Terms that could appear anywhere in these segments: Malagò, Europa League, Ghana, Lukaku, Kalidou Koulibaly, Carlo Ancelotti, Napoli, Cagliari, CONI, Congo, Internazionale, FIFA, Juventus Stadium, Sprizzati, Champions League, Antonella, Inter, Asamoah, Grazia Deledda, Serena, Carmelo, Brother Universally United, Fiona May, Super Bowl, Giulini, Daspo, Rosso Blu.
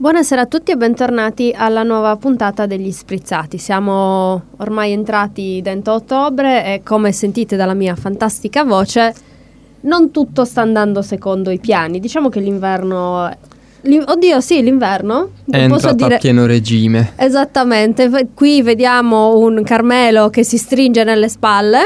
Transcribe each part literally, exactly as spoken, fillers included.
Buonasera a tutti e bentornati alla nuova puntata degli Sprizzati. Siamo ormai entrati dentro ottobre e, come sentite dalla mia fantastica voce, non tutto sta andando secondo i piani. Diciamo che l'inverno... L'in- Oddio, sì, l'inverno è entrato dire... a pieno regime. Esattamente. Qui vediamo un Carmelo che si stringe nelle spalle.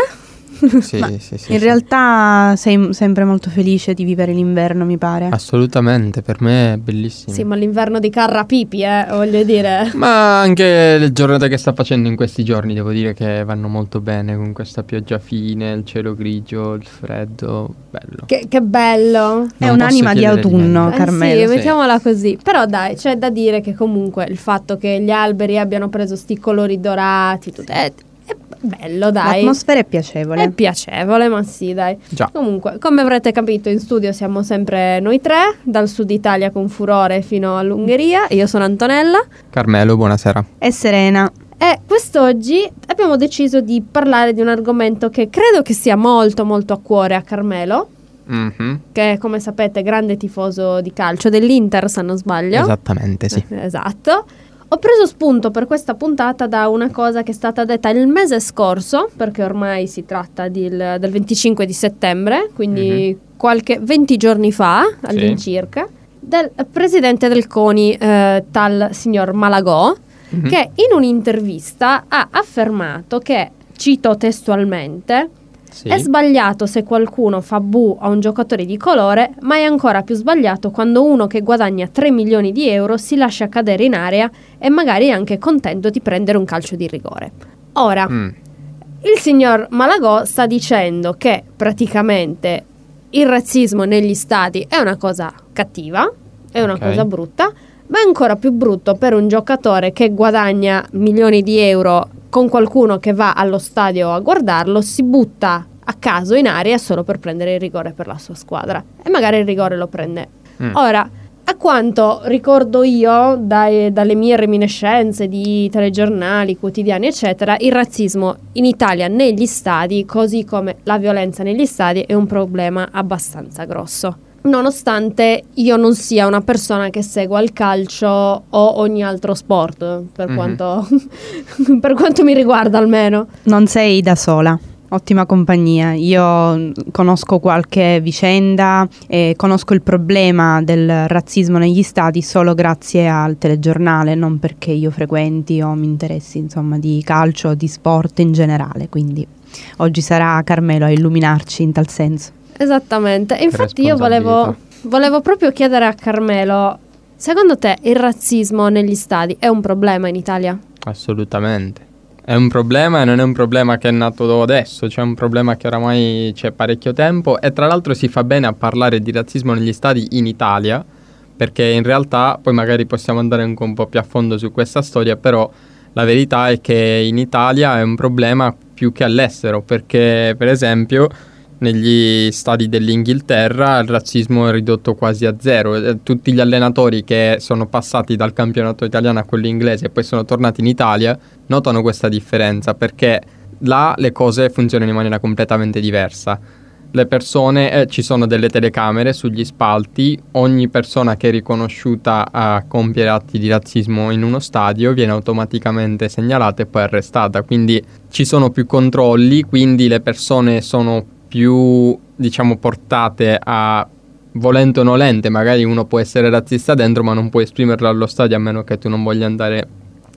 Sì, sì, sì, in sì. realtà sei sempre molto felice di vivere l'inverno, mi pare. Assolutamente, per me è bellissimo. Sì, ma l'inverno di Carrapipi, eh, voglio dire. Ma anche le giornate che sta facendo in questi giorni, devo dire che vanno molto bene, con questa pioggia fine, il cielo grigio, il freddo, bello. Che, che bello. È non un'anima di autunno, eh, Carmelo. Sì, mettiamola sì. così. Però dai, c'è da dire che comunque il fatto che gli alberi abbiano preso sti colori dorati, tutti... Eh, bello, dai. L'atmosfera è piacevole. È piacevole, ma sì, dai. Già. Comunque, come avrete capito, in studio siamo sempre noi tre, dal sud Italia con furore fino all'Ungheria. Io sono Antonella. Carmelo, buonasera. E Serena. E quest'oggi abbiamo deciso di parlare di un argomento che credo che sia molto molto a cuore a Carmelo, mm-hmm. che, come sapete, grande tifoso di calcio dell'Inter, se non sbaglio. Esattamente, sì. Esatto. Ho preso spunto per questa puntata da una cosa che è stata detta il mese scorso, perché ormai si tratta di, del venticinque di settembre, quindi mm-hmm. qualche venti giorni fa all'incirca, sì. del presidente del CONI, eh, tal signor Malagò, mm-hmm. che in un'intervista ha affermato che, cito testualmente, sì. è sbagliato se qualcuno fa bu a un giocatore di colore, ma è ancora più sbagliato quando uno che guadagna tre milioni di euro si lascia cadere in area e magari è anche contento di prendere un calcio di rigore. Ora, mm. il signor Malagò sta dicendo che praticamente il razzismo negli stadi è una cosa cattiva, è una okay. cosa brutta, ma è ancora più brutto per un giocatore che guadagna milioni di euro con qualcuno che va allo stadio a guardarlo, si butta a caso in aria solo per prendere il rigore per la sua squadra. E magari il rigore lo prende. Mm. Ora, a quanto ricordo io, dai, dalle mie reminiscenze di telegiornali, quotidiani, eccetera, il razzismo in Italia negli stadi, così come la violenza negli stadi, è un problema abbastanza grosso. Nonostante io non sia una persona che segua il calcio o ogni altro sport, per, mm-hmm. quanto, per quanto mi riguarda almeno. Non sei da sola. Ottima compagnia. Io conosco qualche vicenda e conosco il problema del razzismo negli stadi solo grazie al telegiornale, non perché io frequenti o mi interessi, insomma, di calcio o di sport in generale. Quindi oggi sarà Carmelo a illuminarci in tal senso. Esattamente. E infatti io volevo, volevo proprio chiedere a Carmelo, secondo te il razzismo negli stadi è un problema in Italia? Assolutamente. È un problema e non è un problema che è nato adesso, c'è un problema che oramai c'è parecchio tempo e tra l'altro si fa bene a parlare di razzismo negli stadi in Italia, perché in realtà poi magari possiamo andare anche un po' più a fondo su questa storia, però la verità è che in Italia è un problema più che all'estero, perché per esempio negli stadi dell'Inghilterra il razzismo è ridotto quasi a zero. Tutti gli allenatori che sono passati dal campionato italiano a quello inglese e poi sono tornati in Italia notano questa differenza, perché là le cose funzionano in maniera completamente diversa. Le persone, eh, ci sono delle telecamere sugli spalti, ogni persona che è riconosciuta a compiere atti di razzismo in uno stadio viene automaticamente segnalata e poi arrestata, quindi ci sono più controlli, quindi le persone sono più, diciamo, portate a, volente o nolente, magari uno può essere razzista dentro ma non può esprimerlo allo stadio a meno che tu non voglia andare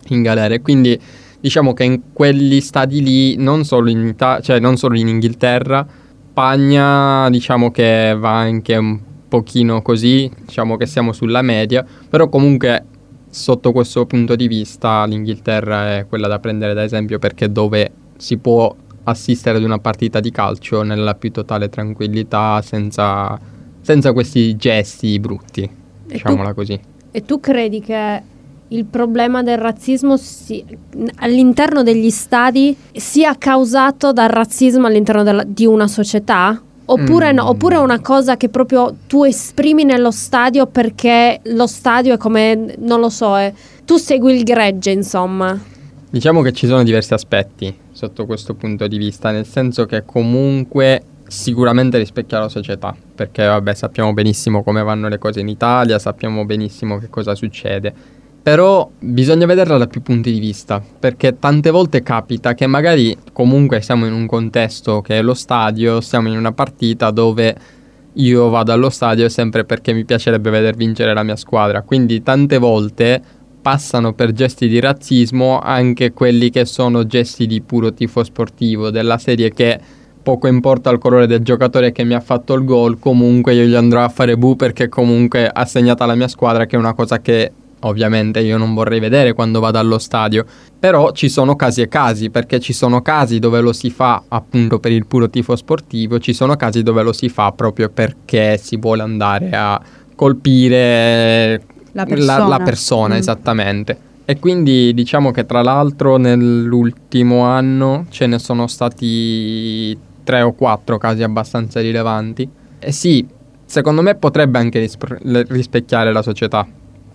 in galera. Quindi diciamo che in quegli stadi lì, non solo in Ita- cioè non solo in Inghilterra, Spagna diciamo che va anche un pochino così, diciamo che siamo sulla media, però comunque sotto questo punto di vista l'Inghilterra è quella da prendere da esempio, perché dove si può assistere ad una partita di calcio nella più totale tranquillità, senza, senza questi gesti brutti, diciamola così. E tu credi che il problema del razzismo si, all'interno degli stadi sia causato dal razzismo all'interno della, di una società? Oppure mm. no, oppure è una cosa che proprio tu esprimi nello stadio, perché lo stadio è come, non lo so, è, tu segui il gregge, insomma. Diciamo che ci sono diversi aspetti sotto questo punto di vista, nel senso che comunque sicuramente rispecchia la società, perché vabbè, sappiamo benissimo come vanno le cose in Italia, sappiamo benissimo che cosa succede, però bisogna vederla da più punti di vista, perché tante volte capita che magari comunque siamo in un contesto che è lo stadio, siamo in una partita dove io vado allo stadio sempre perché mi piacerebbe veder vincere la mia squadra, quindi tante volte passano per gesti di razzismo anche quelli che sono gesti di puro tifo sportivo, della serie che poco importa il colore del giocatore che mi ha fatto il gol, comunque io gli andrò a fare bu perché comunque ha segnata la mia squadra, che è una cosa che ovviamente io non vorrei vedere quando vado allo stadio. Però ci sono casi e casi, perché ci sono casi dove lo si fa appunto per il puro tifo sportivo, ci sono casi dove lo si fa proprio perché si vuole andare a colpire la persona, la, la persona mm. esattamente. E quindi diciamo che tra l'altro nell'ultimo anno ce ne sono stati tre o quattro casi abbastanza rilevanti. E sì, secondo me potrebbe anche risp- rispecchiare la società.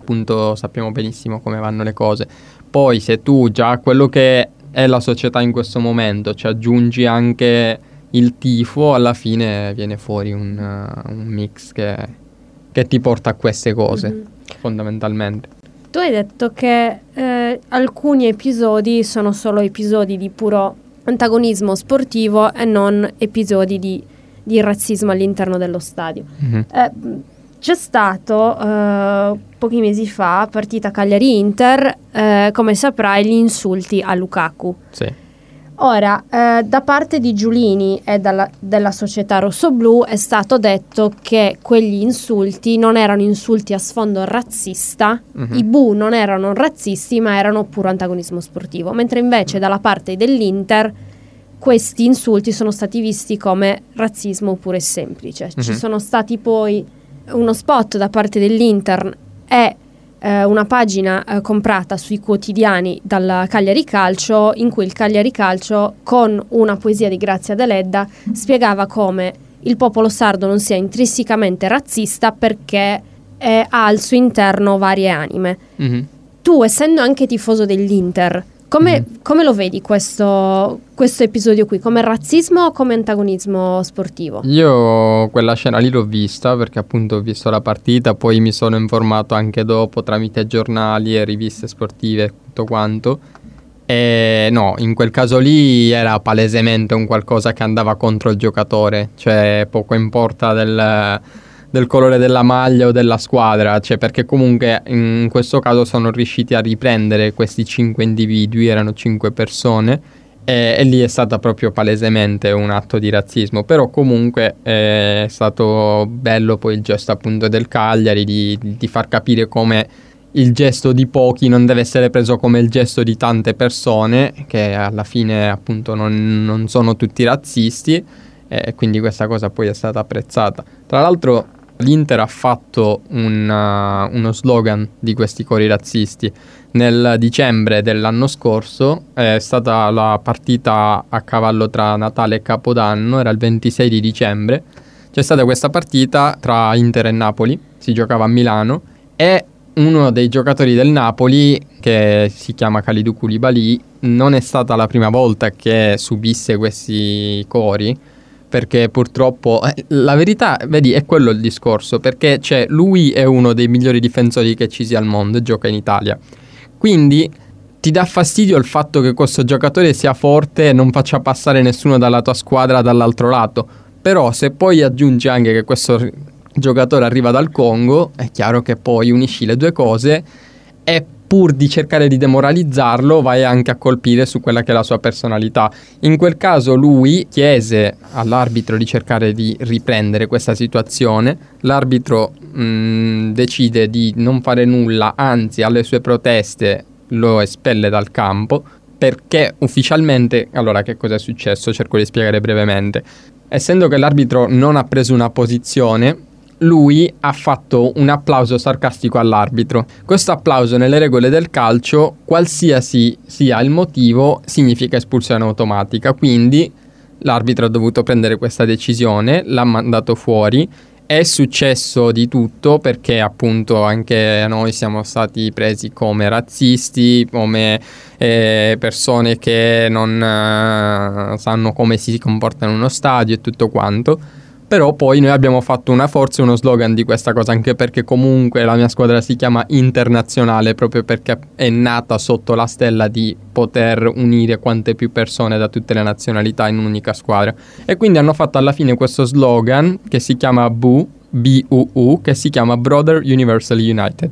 Appunto, sappiamo benissimo come vanno le cose. Poi se tu già quello che è la società in questo momento ci aggiungi anche il tifo, alla fine viene fuori un, uh, un mix che, che ti porta a queste cose, mm-hmm. fondamentalmente. Tu hai detto che eh, alcuni episodi sono solo episodi di puro antagonismo sportivo e non episodi di, di razzismo all'interno dello stadio. Mm-hmm. Eh, C'è stato eh, pochi mesi fa, partita Cagliari-Inter, eh, come saprai, gli insulti a Lukaku. Sì. Ora, eh, da parte di Giulini e dalla, della società Rosso Blu è stato detto che quegli insulti non erano insulti a sfondo razzista, mm-hmm. i bu non erano razzisti ma erano puro antagonismo sportivo, mentre invece dalla parte dell'Inter questi insulti sono stati visti come razzismo puro e semplice. Mm-hmm. Ci sono stati poi uno spot da parte dell'Inter è eh, una pagina eh, comprata sui quotidiani dal Cagliari Calcio, in cui il Cagliari Calcio con una poesia di Grazia Deledda spiegava come il popolo sardo non sia intrinsecamente razzista perché eh, ha al suo interno varie anime. Mm-hmm. Tu, essendo anche tifoso dell'Inter, come, mm-hmm. come lo vedi questo, questo episodio qui? Come razzismo o come antagonismo sportivo? Io quella scena lì l'ho vista perché appunto ho visto la partita, poi mi sono informato anche dopo tramite giornali e riviste sportive e tutto quanto. E no, in quel caso lì era palesemente un qualcosa che andava contro il giocatore, cioè poco importa del... del colore della maglia o della squadra, cioè perché comunque in questo caso sono riusciti a riprendere questi cinque individui, erano cinque persone e, e lì è stata proprio palesemente un atto di razzismo, però comunque è stato bello poi il gesto appunto del Cagliari di, di far capire come il gesto di pochi non deve essere preso come il gesto di tante persone che alla fine appunto non, non sono tutti razzisti, e quindi questa cosa poi è stata apprezzata. Tra l'altro l'Inter ha fatto un, uh, uno slogan di questi cori razzisti. Nel dicembre dell'anno scorso è stata la partita a cavallo tra Natale e Capodanno, era il ventisei di dicembre, c'è stata questa partita tra Inter e Napoli, si giocava a Milano e uno dei giocatori del Napoli, che si chiama Kalidou Koulibaly, non è stata la prima volta che subisse questi cori, perché purtroppo eh, la verità, vedi, è quello il discorso, perché cioè, lui è uno dei migliori difensori che ci sia al mondo, gioca in Italia, quindi ti dà fastidio il fatto che questo giocatore sia forte e non faccia passare nessuno dalla tua squadra dall'altro lato, però se poi aggiungi anche che questo giocatore arriva dal Congo, è chiaro che poi unisci le due cose e pur di cercare di demoralizzarlo vai anche a colpire su quella che è la sua personalità. In quel caso lui chiese all'arbitro di cercare di riprendere questa situazione, l'arbitro mh, decide di non fare nulla, anzi alle sue proteste lo espelle dal campo, perché ufficialmente, allora che cosa è successo? Cerco di spiegare brevemente. Essendo che l'arbitro non ha preso una posizione, lui ha fatto un applauso sarcastico all'arbitro. Questo applauso nelle regole del calcio, qualsiasi sia il motivo, significa espulsione automatica, quindi l'arbitro ha dovuto prendere questa decisione, l'ha mandato fuori è successo di tutto, perché appunto anche noi siamo stati presi come razzisti, come eh, persone che non eh, sanno come si comportano in uno stadio e tutto quanto. Però poi noi abbiamo fatto una forza e uno slogan di questa cosa, anche perché comunque la mia squadra si chiama Internazionale proprio perché è nata sotto la stella di poter unire quante più persone da tutte le nazionalità in un'unica squadra. E quindi hanno fatto alla fine questo slogan che si chiama B U, B U U, che si chiama Brother Universally United,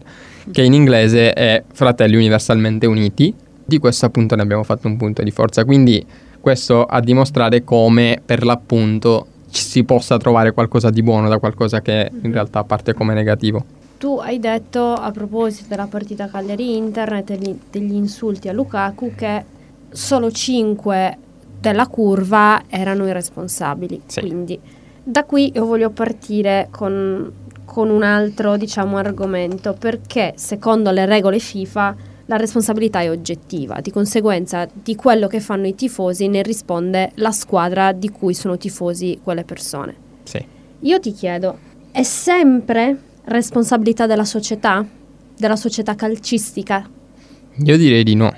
che in inglese è Fratelli Universalmente Uniti. Di questo appunto ne abbiamo fatto un punto di forza, quindi questo a dimostrare come per l'appunto si possa trovare qualcosa di buono da qualcosa che in realtà parte come negativo. Tu hai detto, a proposito della partita Cagliari-Inter e degli, degli insulti a Lukaku, che solo cinque della curva erano irresponsabili. Sì. Quindi da qui io voglio partire con, con un altro, diciamo, argomento, perché secondo le regole FIFA la responsabilità è oggettiva, di conseguenza di quello che fanno i tifosi ne risponde la squadra di cui sono tifosi quelle persone. Sì. Io ti chiedo, è sempre responsabilità della società? Della società calcistica? Io direi di no,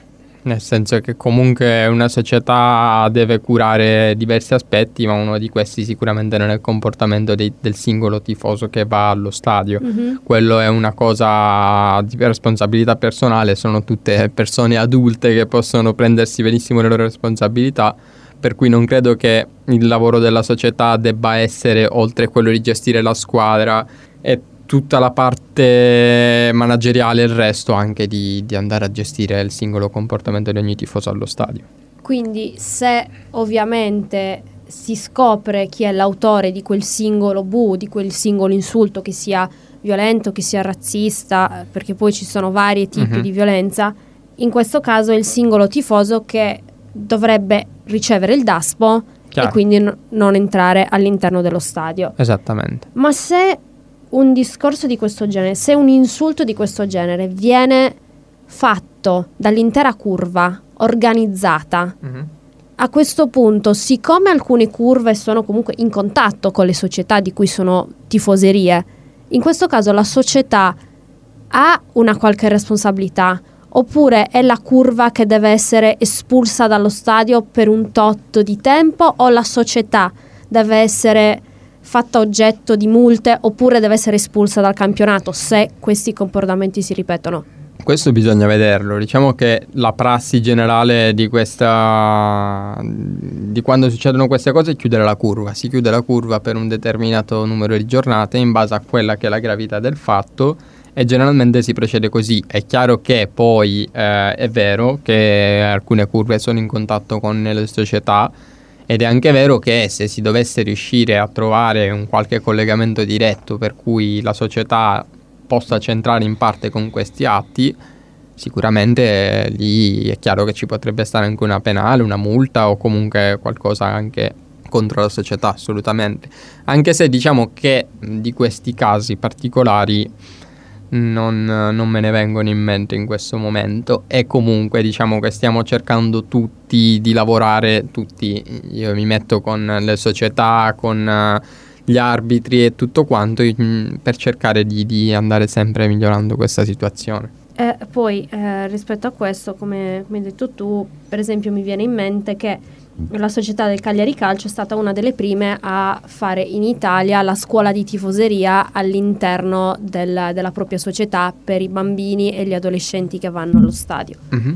nel senso che comunque una società deve curare diversi aspetti, ma uno di questi sicuramente non è il comportamento dei, del singolo tifoso che va allo stadio. Mm-hmm. Quello è una cosa di responsabilità personale, sono tutte persone adulte che possono prendersi benissimo le loro responsabilità, per cui non credo che il lavoro della società debba essere oltre quello di gestire la squadra e tutta la parte manageriale e il resto anche di, di andare a gestire il singolo comportamento di ogni tifoso allo stadio. Quindi se ovviamente si scopre chi è l'autore di quel singolo bu, di quel singolo insulto, che sia violento, che sia razzista, perché poi ci sono vari tipi uh-huh. di violenza, in questo caso è il singolo tifoso che dovrebbe ricevere il daspo. Chiaro. E quindi n- non entrare all'interno dello stadio. Esattamente. Ma se un discorso di questo genere, se un insulto di questo genere viene fatto dall'intera curva, organizzata, mm-hmm. a questo punto, siccome alcune curve sono comunque in contatto con le società di cui sono tifoserie, in questo caso la società ha una qualche responsabilità, oppure è la curva che deve essere espulsa dallo stadio per un tot di tempo, o la società deve essere fatta oggetto di multe, oppure deve essere espulsa dal campionato se questi comportamenti si ripetono? Questo bisogna vederlo. Diciamo che la prassi generale di questa di quando succedono queste cose è chiudere la curva. Si chiude la curva per un determinato numero di giornate in base a quella che è la gravità del fatto, e generalmente si procede così. È chiaro che poi eh, è vero che alcune curve sono in contatto con le società, ed è anche vero che se si dovesse riuscire a trovare un qualche collegamento diretto per cui la società possa centrare in parte con questi atti, sicuramente eh, lì è chiaro che ci potrebbe stare anche una penale, una multa o comunque qualcosa anche contro la società, assolutamente. Anche se diciamo che di questi casi particolari non, non me ne vengono in mente in questo momento, e comunque diciamo che stiamo cercando tutti di lavorare, tutti, io mi metto con le società, con gli arbitri e tutto quanto, per cercare di, di andare sempre migliorando questa situazione. Eh, poi eh, rispetto a questo, come, come hai detto tu, per esempio mi viene in mente che la società del Cagliari Calcio è stata una delle prime a fare in Italia la scuola di tifoseria all'interno del, della propria società per i bambini e gli adolescenti che vanno allo stadio. Mm-hmm.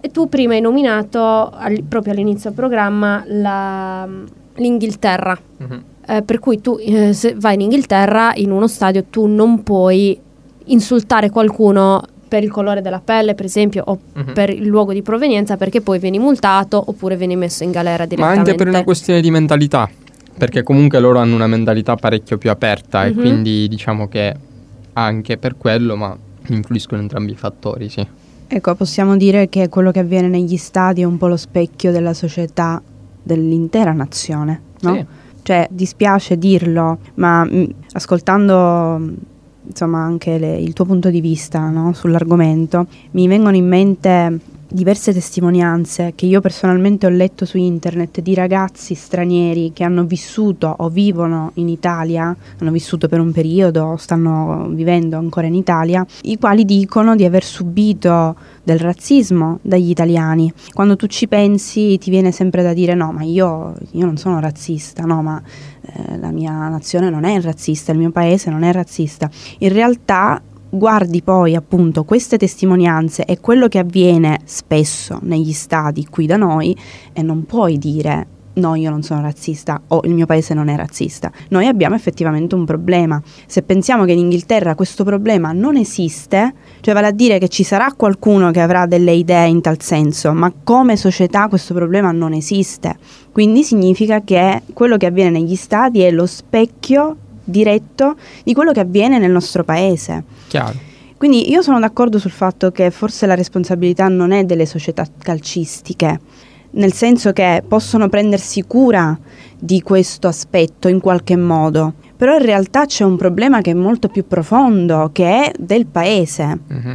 E tu prima hai nominato al, proprio all'inizio del programma la, l'Inghilterra, mm-hmm. eh, per cui tu eh, se vai in Inghilterra in uno stadio tu non puoi insultare qualcuno per il colore della pelle, per esempio, o uh-huh. per il luogo di provenienza, perché poi vieni multato oppure vieni messo in galera direttamente. Ma anche per una questione di mentalità, perché comunque loro hanno una mentalità parecchio più aperta, uh-huh. e quindi diciamo che anche per quello, ma influiscono entrambi i fattori, sì. Ecco, possiamo dire che quello che avviene negli stadi è un po' lo specchio della società dell'intera nazione, no? Sì. Cioè, dispiace dirlo, ma mh, ascoltando insomma anche le, il tuo punto di vista, no, sull'argomento, mi vengono in mente diverse testimonianze che io personalmente ho letto su internet di ragazzi stranieri che hanno vissuto o vivono in Italia, hanno vissuto per un periodo o stanno vivendo ancora in Italia, i quali dicono di aver subito del razzismo dagli italiani. Quando tu ci pensi ti viene sempre da dire no, ma io, io non sono razzista, no, ma eh, la mia nazione non è razzista, il mio paese non è razzista. In realtà guardi poi appunto queste testimonianze e quello che avviene spesso negli stadi qui da noi e non puoi dire no, io non sono razzista o il mio paese non è razzista. Noi abbiamo effettivamente un problema. Se pensiamo che in Inghilterra questo problema non esiste, cioè vale a dire che ci sarà qualcuno che avrà delle idee in tal senso, ma come società questo problema non esiste. Quindi significa che quello che avviene negli stadi è lo specchio diretto di quello che avviene nel nostro paese. Chiaro. Quindi io sono d'accordo sul fatto che forse la responsabilità non è delle società calcistiche, nel senso che possono prendersi cura di questo aspetto in qualche modo, però in realtà c'è un problema che è molto più profondo, che è del paese. Mm-hmm.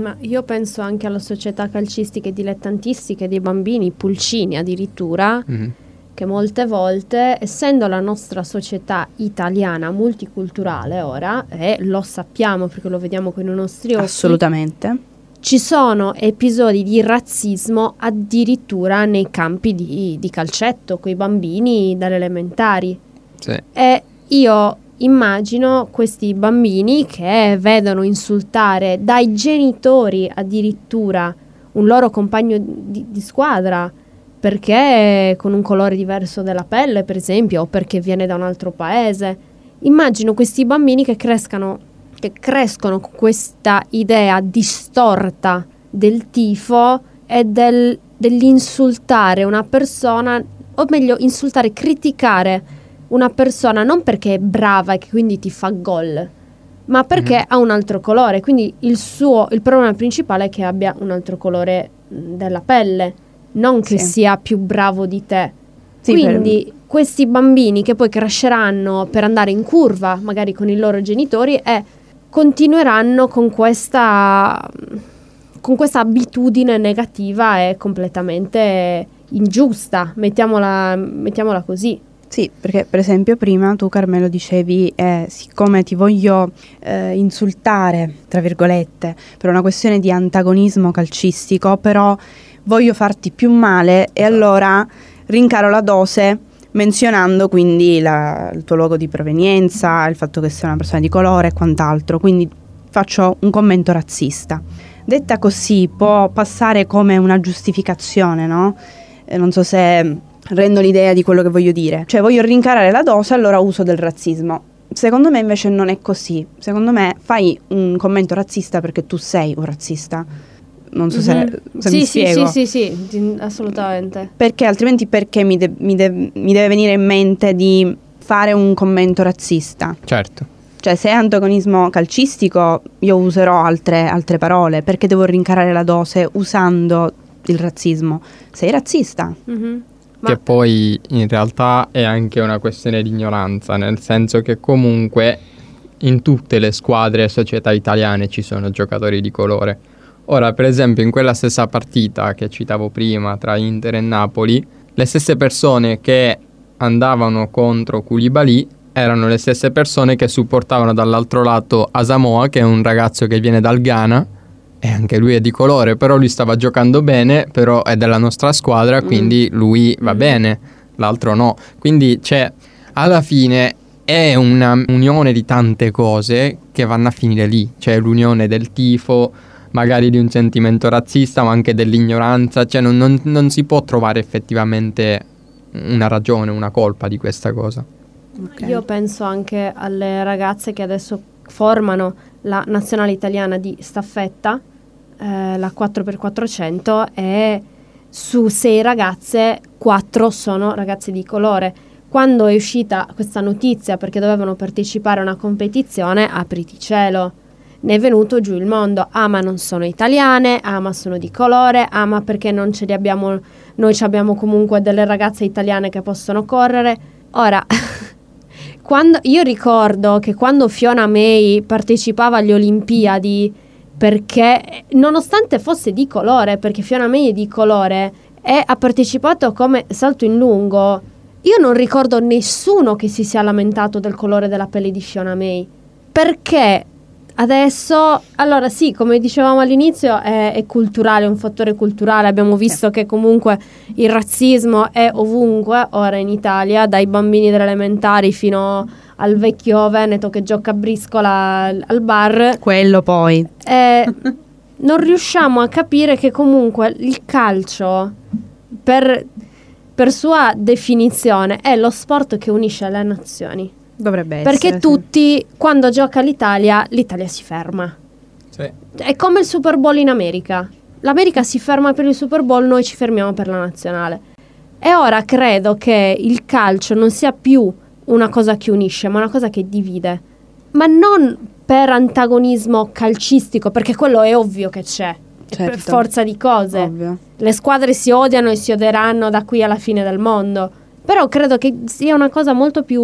Ma io penso anche alla società calcistica dilettantistica dei bambini, pulcini addirittura, mm-hmm. che molte volte, essendo la nostra società italiana multiculturale ora, e lo sappiamo perché lo vediamo con i nostri occhi, assolutamente, ci sono episodi di razzismo addirittura nei campi di, di calcetto, coi bambini dalle elementari. Sì. E io immagino questi bambini che vedono insultare dai genitori addirittura un loro compagno di, di squadra, perché con un colore diverso della pelle, per esempio, o perché viene da un altro paese. Immagino questi bambini che crescano, che crescono con questa idea distorta del tifo e del, dell'insultare una persona, o meglio, insultare, criticare una persona non perché è brava e che quindi ti fa gol, ma perché mm. ha un altro colore. Quindi il suo, il problema principale è che abbia un altro colore della pelle, non che sì. sia più bravo di te. Sì, quindi per... questi bambini che poi cresceranno per andare in curva magari con i loro genitori e continueranno con questa con questa abitudine negativa e completamente ingiusta, mettiamola, mettiamola così. Sì, perché per esempio prima tu, Carmelo, dicevi eh, siccome ti voglio eh, insultare, tra virgolette, per una questione di antagonismo calcistico, però voglio farti più male e allora rincaro la dose menzionando quindi la, il tuo luogo di provenienza, il fatto che sei una persona di colore e quant'altro, quindi faccio un commento razzista. Detta così può passare come una giustificazione, no? Eh, non so se rendo l'idea di quello che voglio dire. Cioè voglio rincarare la dose, allora uso del razzismo. Secondo me invece non è così. Secondo me fai un commento razzista perché tu sei un razzista. Non so se, mm-hmm. se sì, mi spiego. Sì, sì, sì, sì, assolutamente. Perché altrimenti perché mi, de- mi, de- mi deve venire in mente di fare un commento razzista? Certo. Cioè se è antagonismo calcistico io userò altre, altre parole. Perché devo rincarare la dose usando il razzismo? Sei razzista. Mm-hmm. Che poi in realtà è anche una questione di ignoranza, nel senso che comunque in tutte le squadre e società italiane ci sono giocatori di colore. Ora, per esempio, in quella stessa partita che citavo prima tra Inter e Napoli, le stesse persone che andavano contro Koulibaly erano le stesse persone che supportavano dall'altro lato Asamoah, che è un ragazzo che viene dal Ghana, e anche lui è di colore, però lui stava giocando bene, però è della nostra squadra, quindi lui va bene, l'altro no. Quindi c'è, cioè, alla fine è una unione di tante cose che vanno a finire lì. C'è l'unione del tifo, magari di un sentimento razzista, ma anche dell'ignoranza. Cioè non, non, non si può trovare effettivamente una ragione, una colpa di questa cosa. Okay. Io penso anche alle ragazze che adesso formano la nazionale italiana di staffetta, Eh, la quattro per quattrocento, e su sei ragazze quattro sono ragazze di colore. Quando è uscita questa notizia, perché dovevano partecipare a una competizione, apriti cielo, ne è venuto giù il mondo. Ah, ma non sono italiane, ah ma sono di colore, ah ma perché non ce li abbiamo, noi ci abbiamo comunque delle ragazze italiane che possono correre. Ora quando, io ricordo che quando Fiona May partecipava alle Olimpiadi perché nonostante fosse di colore, perché Fiona May è di colore e ha partecipato come salto in lungo, io non ricordo nessuno che si sia lamentato del colore della pelle di Fiona May, perché adesso, allora sì, come dicevamo all'inizio, è, è culturale, è un fattore culturale. Abbiamo visto che comunque il razzismo è ovunque ora in Italia, dai bambini delle elementari fino al vecchio veneto che gioca a briscola al bar. Quello poi eh, non riusciamo a capire che comunque il calcio, per, per sua definizione, è lo sport che unisce le nazioni. Dovrebbe perché essere, tutti, sì, quando gioca l'Italia, l'Italia si ferma, sì. È come il Super Bowl in America. L'America si ferma per il Super Bowl, noi ci fermiamo per la nazionale. E ora credo che il calcio non sia più una cosa che unisce, ma una cosa che divide. Ma non per antagonismo calcistico, perché quello è ovvio che c'è, certo, per forza di cose, ovvio. Le squadre si odiano e si odieranno da qui alla fine del mondo. Però credo che sia una cosa molto più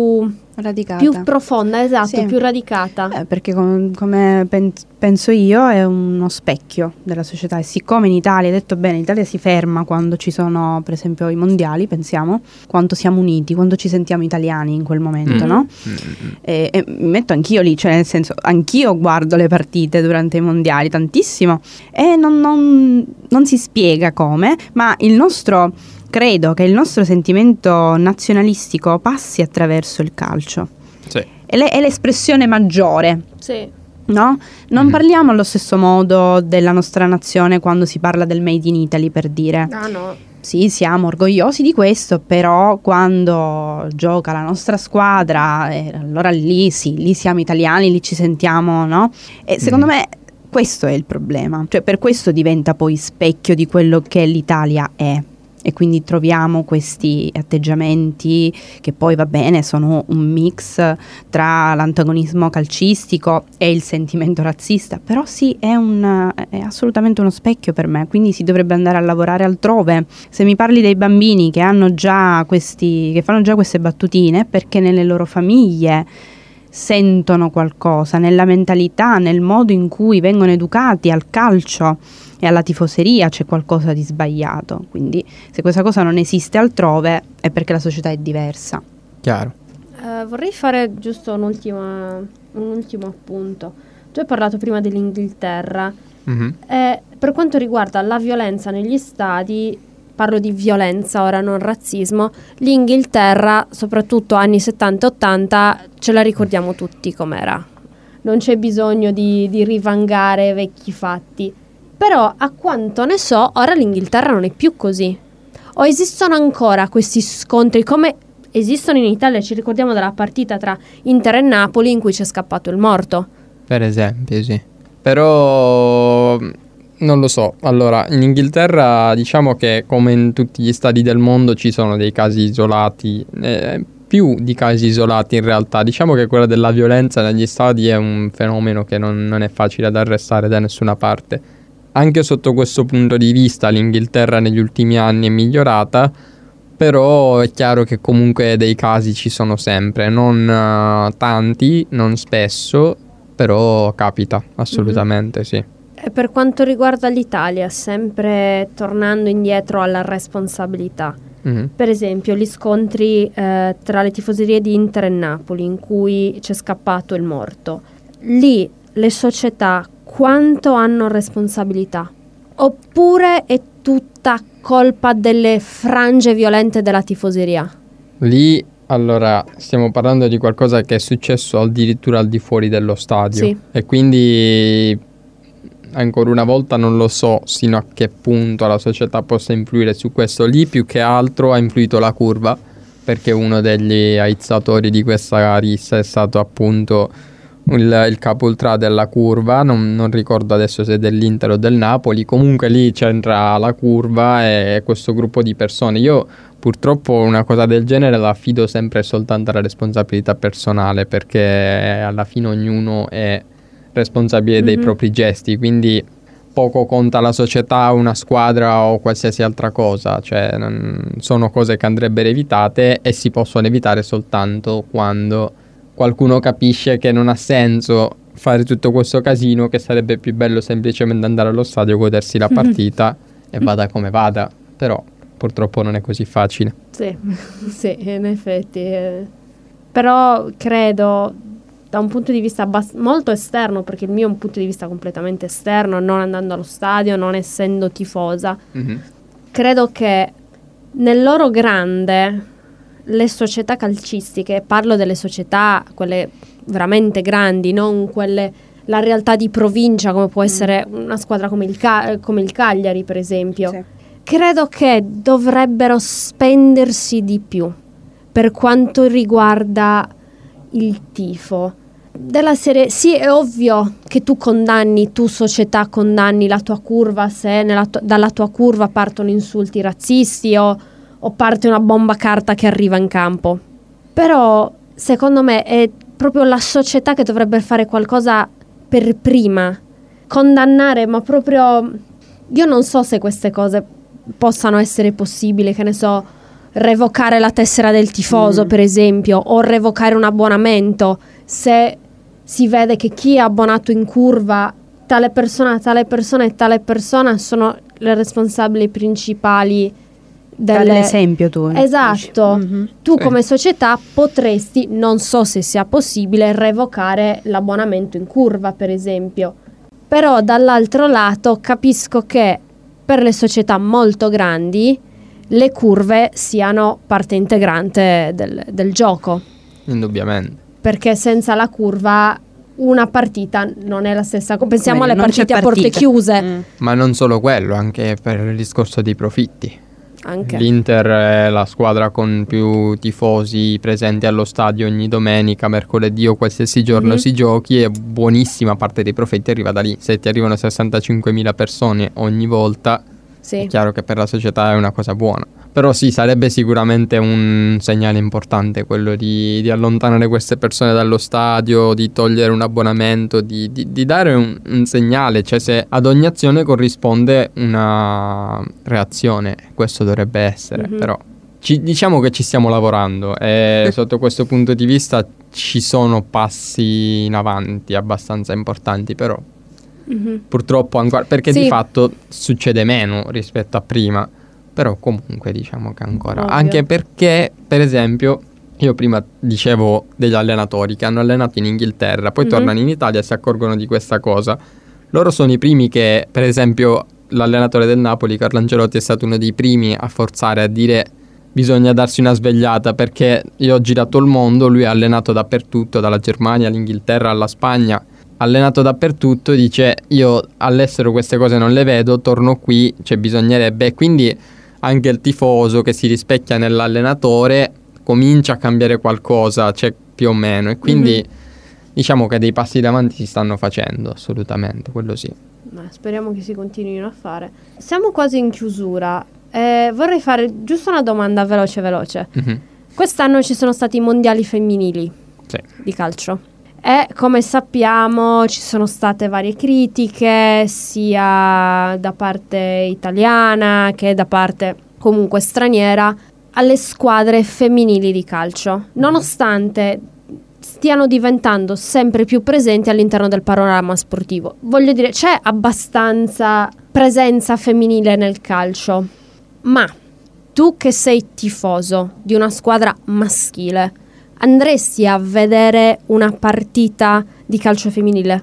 radicata, più profonda, esatto, sì, più radicata. Beh, perché com- come pen- penso io è uno specchio della società, e siccome in Italia, hai detto bene, l'Italia si ferma quando ci sono per esempio i mondiali, pensiamo quanto siamo uniti, quanto ci sentiamo italiani in quel momento, mm. no? Mm. E, e mi metto anch'io lì, cioè nel senso anch'io guardo le partite durante i mondiali tantissimo e non, non, non si spiega come, ma il nostro... credo che il nostro sentimento nazionalistico passi attraverso il calcio, sì. È, le, è l'espressione maggiore, sì. No? Non mm-hmm. parliamo allo stesso modo della nostra nazione quando si parla del Made in Italy, per dire. No, no. Sì, siamo orgogliosi di questo, però quando gioca la nostra squadra, eh, allora lì sì, lì siamo italiani, lì ci sentiamo, no? E secondo mm. me questo è il problema, cioè per questo diventa poi specchio di quello che l'Italia è. E quindi troviamo questi atteggiamenti che poi, va bene, sono un mix tra l'antagonismo calcistico e il sentimento razzista. Però sì, è, un, è assolutamente uno specchio per me, quindi si dovrebbe andare a lavorare altrove. Se mi parli dei bambini che hanno già questi, che fanno già queste battutine, perché nelle loro famiglie sentono qualcosa, nella mentalità, nel modo in cui vengono educati al calcio e alla tifoseria c'è qualcosa di sbagliato. Quindi se questa cosa non esiste altrove è perché la società è diversa. Chiaro. Uh, vorrei fare giusto un, ultima, un ultimo appunto. Tu hai parlato prima dell'Inghilterra. Mm-hmm. Eh, per quanto riguarda la violenza negli stadi, parlo di violenza ora, non razzismo, l'Inghilterra, soprattutto anni settanta ottanta, ce la ricordiamo tutti com'era. Non c'è bisogno di, di rivangare vecchi fatti. Però a quanto ne so ora l'Inghilterra non è più così, o esistono ancora questi scontri come esistono in Italia. Ci ricordiamo della partita tra Inter e Napoli in cui c'è scappato il morto, per esempio, sì. Però non lo so, allora in Inghilterra diciamo che come in tutti gli stadi del mondo ci sono dei casi isolati, eh, più di casi isolati in realtà. Diciamo che quella della violenza negli stadi è un fenomeno che non, non è facile da arrestare da nessuna parte. Anche sotto questo punto di vista l'Inghilterra negli ultimi anni è migliorata, però è chiaro che comunque dei casi ci sono sempre, non uh, tanti, non spesso, però capita assolutamente, mm-hmm. sì. E per quanto riguarda l'Italia, sempre tornando indietro alla responsabilità, mm-hmm. per esempio gli scontri eh, tra le tifoserie di Inter e Napoli in cui c'è scappato il morto, lì le società quanto hanno responsabilità? Oppure è tutta colpa delle frange violente della tifoseria? Lì, allora, stiamo parlando di qualcosa che è successo addirittura al di fuori dello stadio. Sì. E quindi, ancora una volta, non lo so sino a che punto la società possa influire su questo. Lì, più che altro, ha influito la curva, perché uno degli aizzatori di questa rissa è stato appunto... Il, il capo ultra della curva, non, non ricordo adesso se dell'Inter o del Napoli, comunque lì c'entra la curva e questo gruppo di persone. Io purtroppo una cosa del genere la affido sempre soltanto alla responsabilità personale, perché alla fine ognuno è responsabile mm-hmm. dei propri gesti, quindi poco conta la società, una squadra o qualsiasi altra cosa, cioè non, sono cose che andrebbero evitate e si possono evitare soltanto quando... qualcuno capisce che non ha senso fare tutto questo casino, che sarebbe più bello semplicemente andare allo stadio, godersi la partita e vada come vada. Però purtroppo non è così facile. Sì, sì, in effetti. Eh. Però credo, da un punto di vista abbast- molto esterno, perché il mio è un punto di vista completamente esterno, non andando allo stadio, non essendo tifosa, mm-hmm. credo che nel loro grande le società calcistiche, parlo delle società, quelle veramente grandi, non quelle, la realtà di provincia come può essere mm. una squadra come il, Ca- come il Cagliari, per esempio, sì. Credo che dovrebbero spendersi di più per quanto riguarda il tifo. Della serie, sì, è ovvio che tu condanni, tu società condanni la tua curva se nella tu- dalla tua curva partono insulti razzisti o, o parte una bomba carta che arriva in campo. Però secondo me è proprio la società che dovrebbe fare qualcosa per prima, condannare, ma proprio... Io non so se queste cose possano essere possibili, che ne so, revocare la tessera del tifoso, mm. per esempio, o revocare un abbonamento se si vede che chi è abbonato in curva, tale persona, tale persona e tale persona sono le responsabili principali delle... Dall'esempio tu. Esatto. Mm-hmm. Tu sì. Come società potresti, non so se sia possibile, revocare l'abbonamento in curva, per esempio. Però dall'altro lato capisco che per le società molto grandi le curve siano parte integrante del, del gioco. Indubbiamente. Perché senza la curva una partita non è la stessa. Pensiamo alle partite a porte chiuse. Mm. Ma non solo quello, anche per il discorso dei profitti. Anche. L'Inter è la squadra con più tifosi presenti allo stadio ogni domenica, mercoledì o qualsiasi giorno mm-hmm. si giochi, e buonissima parte dei profitti arriva da lì. Se ti arrivano sessantacinquemila persone ogni volta, sì. è chiaro che per la società è una cosa buona. Però sì, sarebbe sicuramente un segnale importante quello di, di allontanare queste persone dallo stadio, di togliere un abbonamento, di, di, di dare un, un segnale. Cioè, se ad ogni azione corrisponde una reazione, questo dovrebbe essere, mm-hmm. però ci, diciamo che ci stiamo lavorando e sotto questo punto di vista ci sono passi in avanti abbastanza importanti, però mm-hmm. purtroppo ancora, perché sì. di fatto succede meno rispetto a prima. Però comunque diciamo che ancora Ovvio. Anche perché, per esempio, io prima dicevo degli allenatori che hanno allenato in Inghilterra, poi mm-hmm. tornano in Italia e si accorgono di questa cosa. Loro sono i primi che, per esempio, l'allenatore del Napoli, Carlo Ancelotti, è stato uno dei primi a forzare, a dire bisogna darsi una svegliata, perché io ho girato il mondo, lui ha allenato dappertutto, dalla Germania all'Inghilterra alla Spagna, allenato dappertutto, dice io all'estero queste cose non le vedo, torno qui, cioè bisognerebbe, quindi anche il tifoso che si rispecchia nell'allenatore comincia a cambiare qualcosa, cioè più o meno, e quindi mm-hmm. diciamo che dei passi davanti si stanno facendo, assolutamente, quello sì. Ma speriamo che si continuino a fare. Siamo quasi in chiusura, eh, vorrei fare giusto una domanda veloce veloce. Mm-hmm. Quest'anno ci sono stati i mondiali femminili sì. di calcio e, come sappiamo, ci sono state varie critiche sia da parte italiana che da parte comunque straniera alle squadre femminili di calcio, nonostante stiano diventando sempre più presenti all'interno del panorama sportivo. Voglio dire, c'è abbastanza presenza femminile nel calcio, ma tu che sei tifoso di una squadra maschile, andresti a vedere una partita di calcio femminile?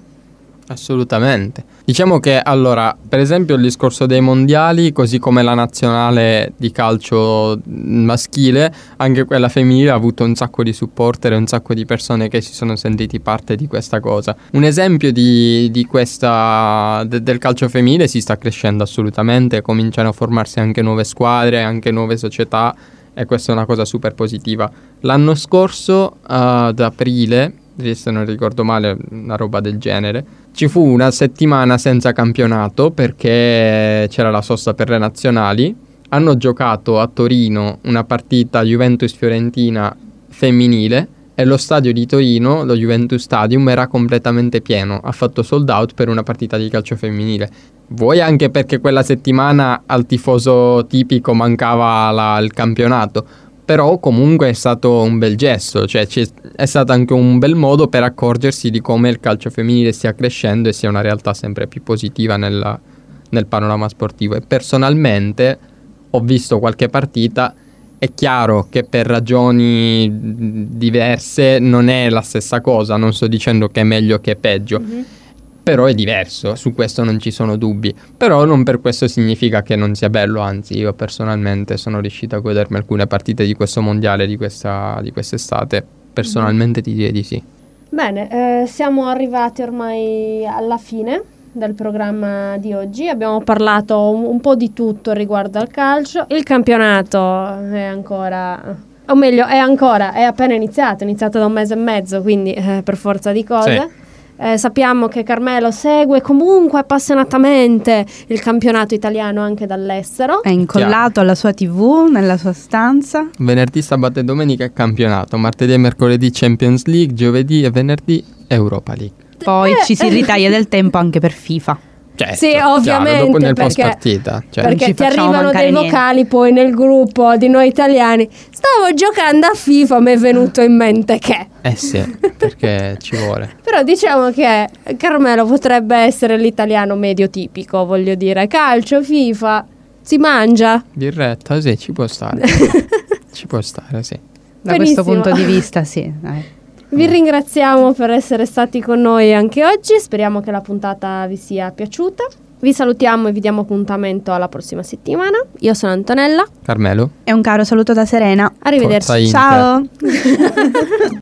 Assolutamente. Diciamo che, allora, per esempio il discorso dei mondiali, così come la nazionale di calcio maschile, anche quella femminile ha avuto un sacco di supporter e un sacco di persone che si sono sentiti parte di questa cosa. Un esempio di, di questa de, del calcio femminile si sta crescendo assolutamente, cominciano a formarsi anche nuove squadre, anche nuove società, e questa è una cosa super positiva. L'anno scorso, uh, ad aprile, se non ricordo male, una roba del genere, ci fu una settimana senza campionato perché c'era la sosta per le nazionali. Hanno giocato a Torino una partita Juventus-Fiorentina femminile e lo stadio di Torino, lo Juventus Stadium, era completamente pieno. Ha fatto sold out per una partita di calcio femminile. Vuoi anche perché quella settimana al tifoso tipico mancava la, il campionato, però comunque è stato un bel gesto, cioè è stato anche un bel modo per accorgersi di come il calcio femminile stia crescendo e sia una realtà sempre più positiva nella, nel panorama sportivo. E personalmente ho visto qualche partita, è chiaro che per ragioni diverse non è la stessa cosa, non sto dicendo che è meglio che è peggio, mm-hmm. però è diverso, su questo non ci sono dubbi, però non per questo significa che non sia bello, anzi io personalmente sono riuscito a godermi alcune partite di questo mondiale, di, questa, di quest'estate, personalmente ti direi di sì. Bene, eh, siamo arrivati ormai alla fine del programma di oggi, abbiamo parlato un, un po' di tutto riguardo al calcio, il campionato è ancora... o meglio è ancora, è appena iniziato, è iniziato da un mese e mezzo, quindi eh, per forza di cose... Sì. Eh, sappiamo che Carmelo segue comunque appassionatamente il campionato italiano anche dall'estero. È incollato Chiaro. alla sua tivù, nella sua stanza. Venerdì, sabato e domenica è campionato. Martedì e mercoledì Champions League, giovedì e venerdì Europa League. Poi eh. ci si ritaglia del tempo anche per FIFA. Certo, sì, ovviamente, chiaro, dopo nel perché, post partita, cioè, perché ti arrivano dei niente. vocali poi nel gruppo di noi italiani. Stavo giocando a FIFA, mi è venuto in mente che... Eh sì, perché ci vuole. Però diciamo che Carmelo potrebbe essere l'italiano medio tipico, voglio dire, calcio, FIFA, si mangia. Diretta, sì, ci può stare. Ci può stare, sì. Da Benissimo. questo punto di vista, sì, dai. Vi ringraziamo per essere stati con noi anche oggi, speriamo che la puntata vi sia piaciuta. Vi salutiamo e vi diamo appuntamento alla prossima settimana. Io sono Antonella. Carmelo. E un caro saluto da Serena. Arrivederci. Ciao.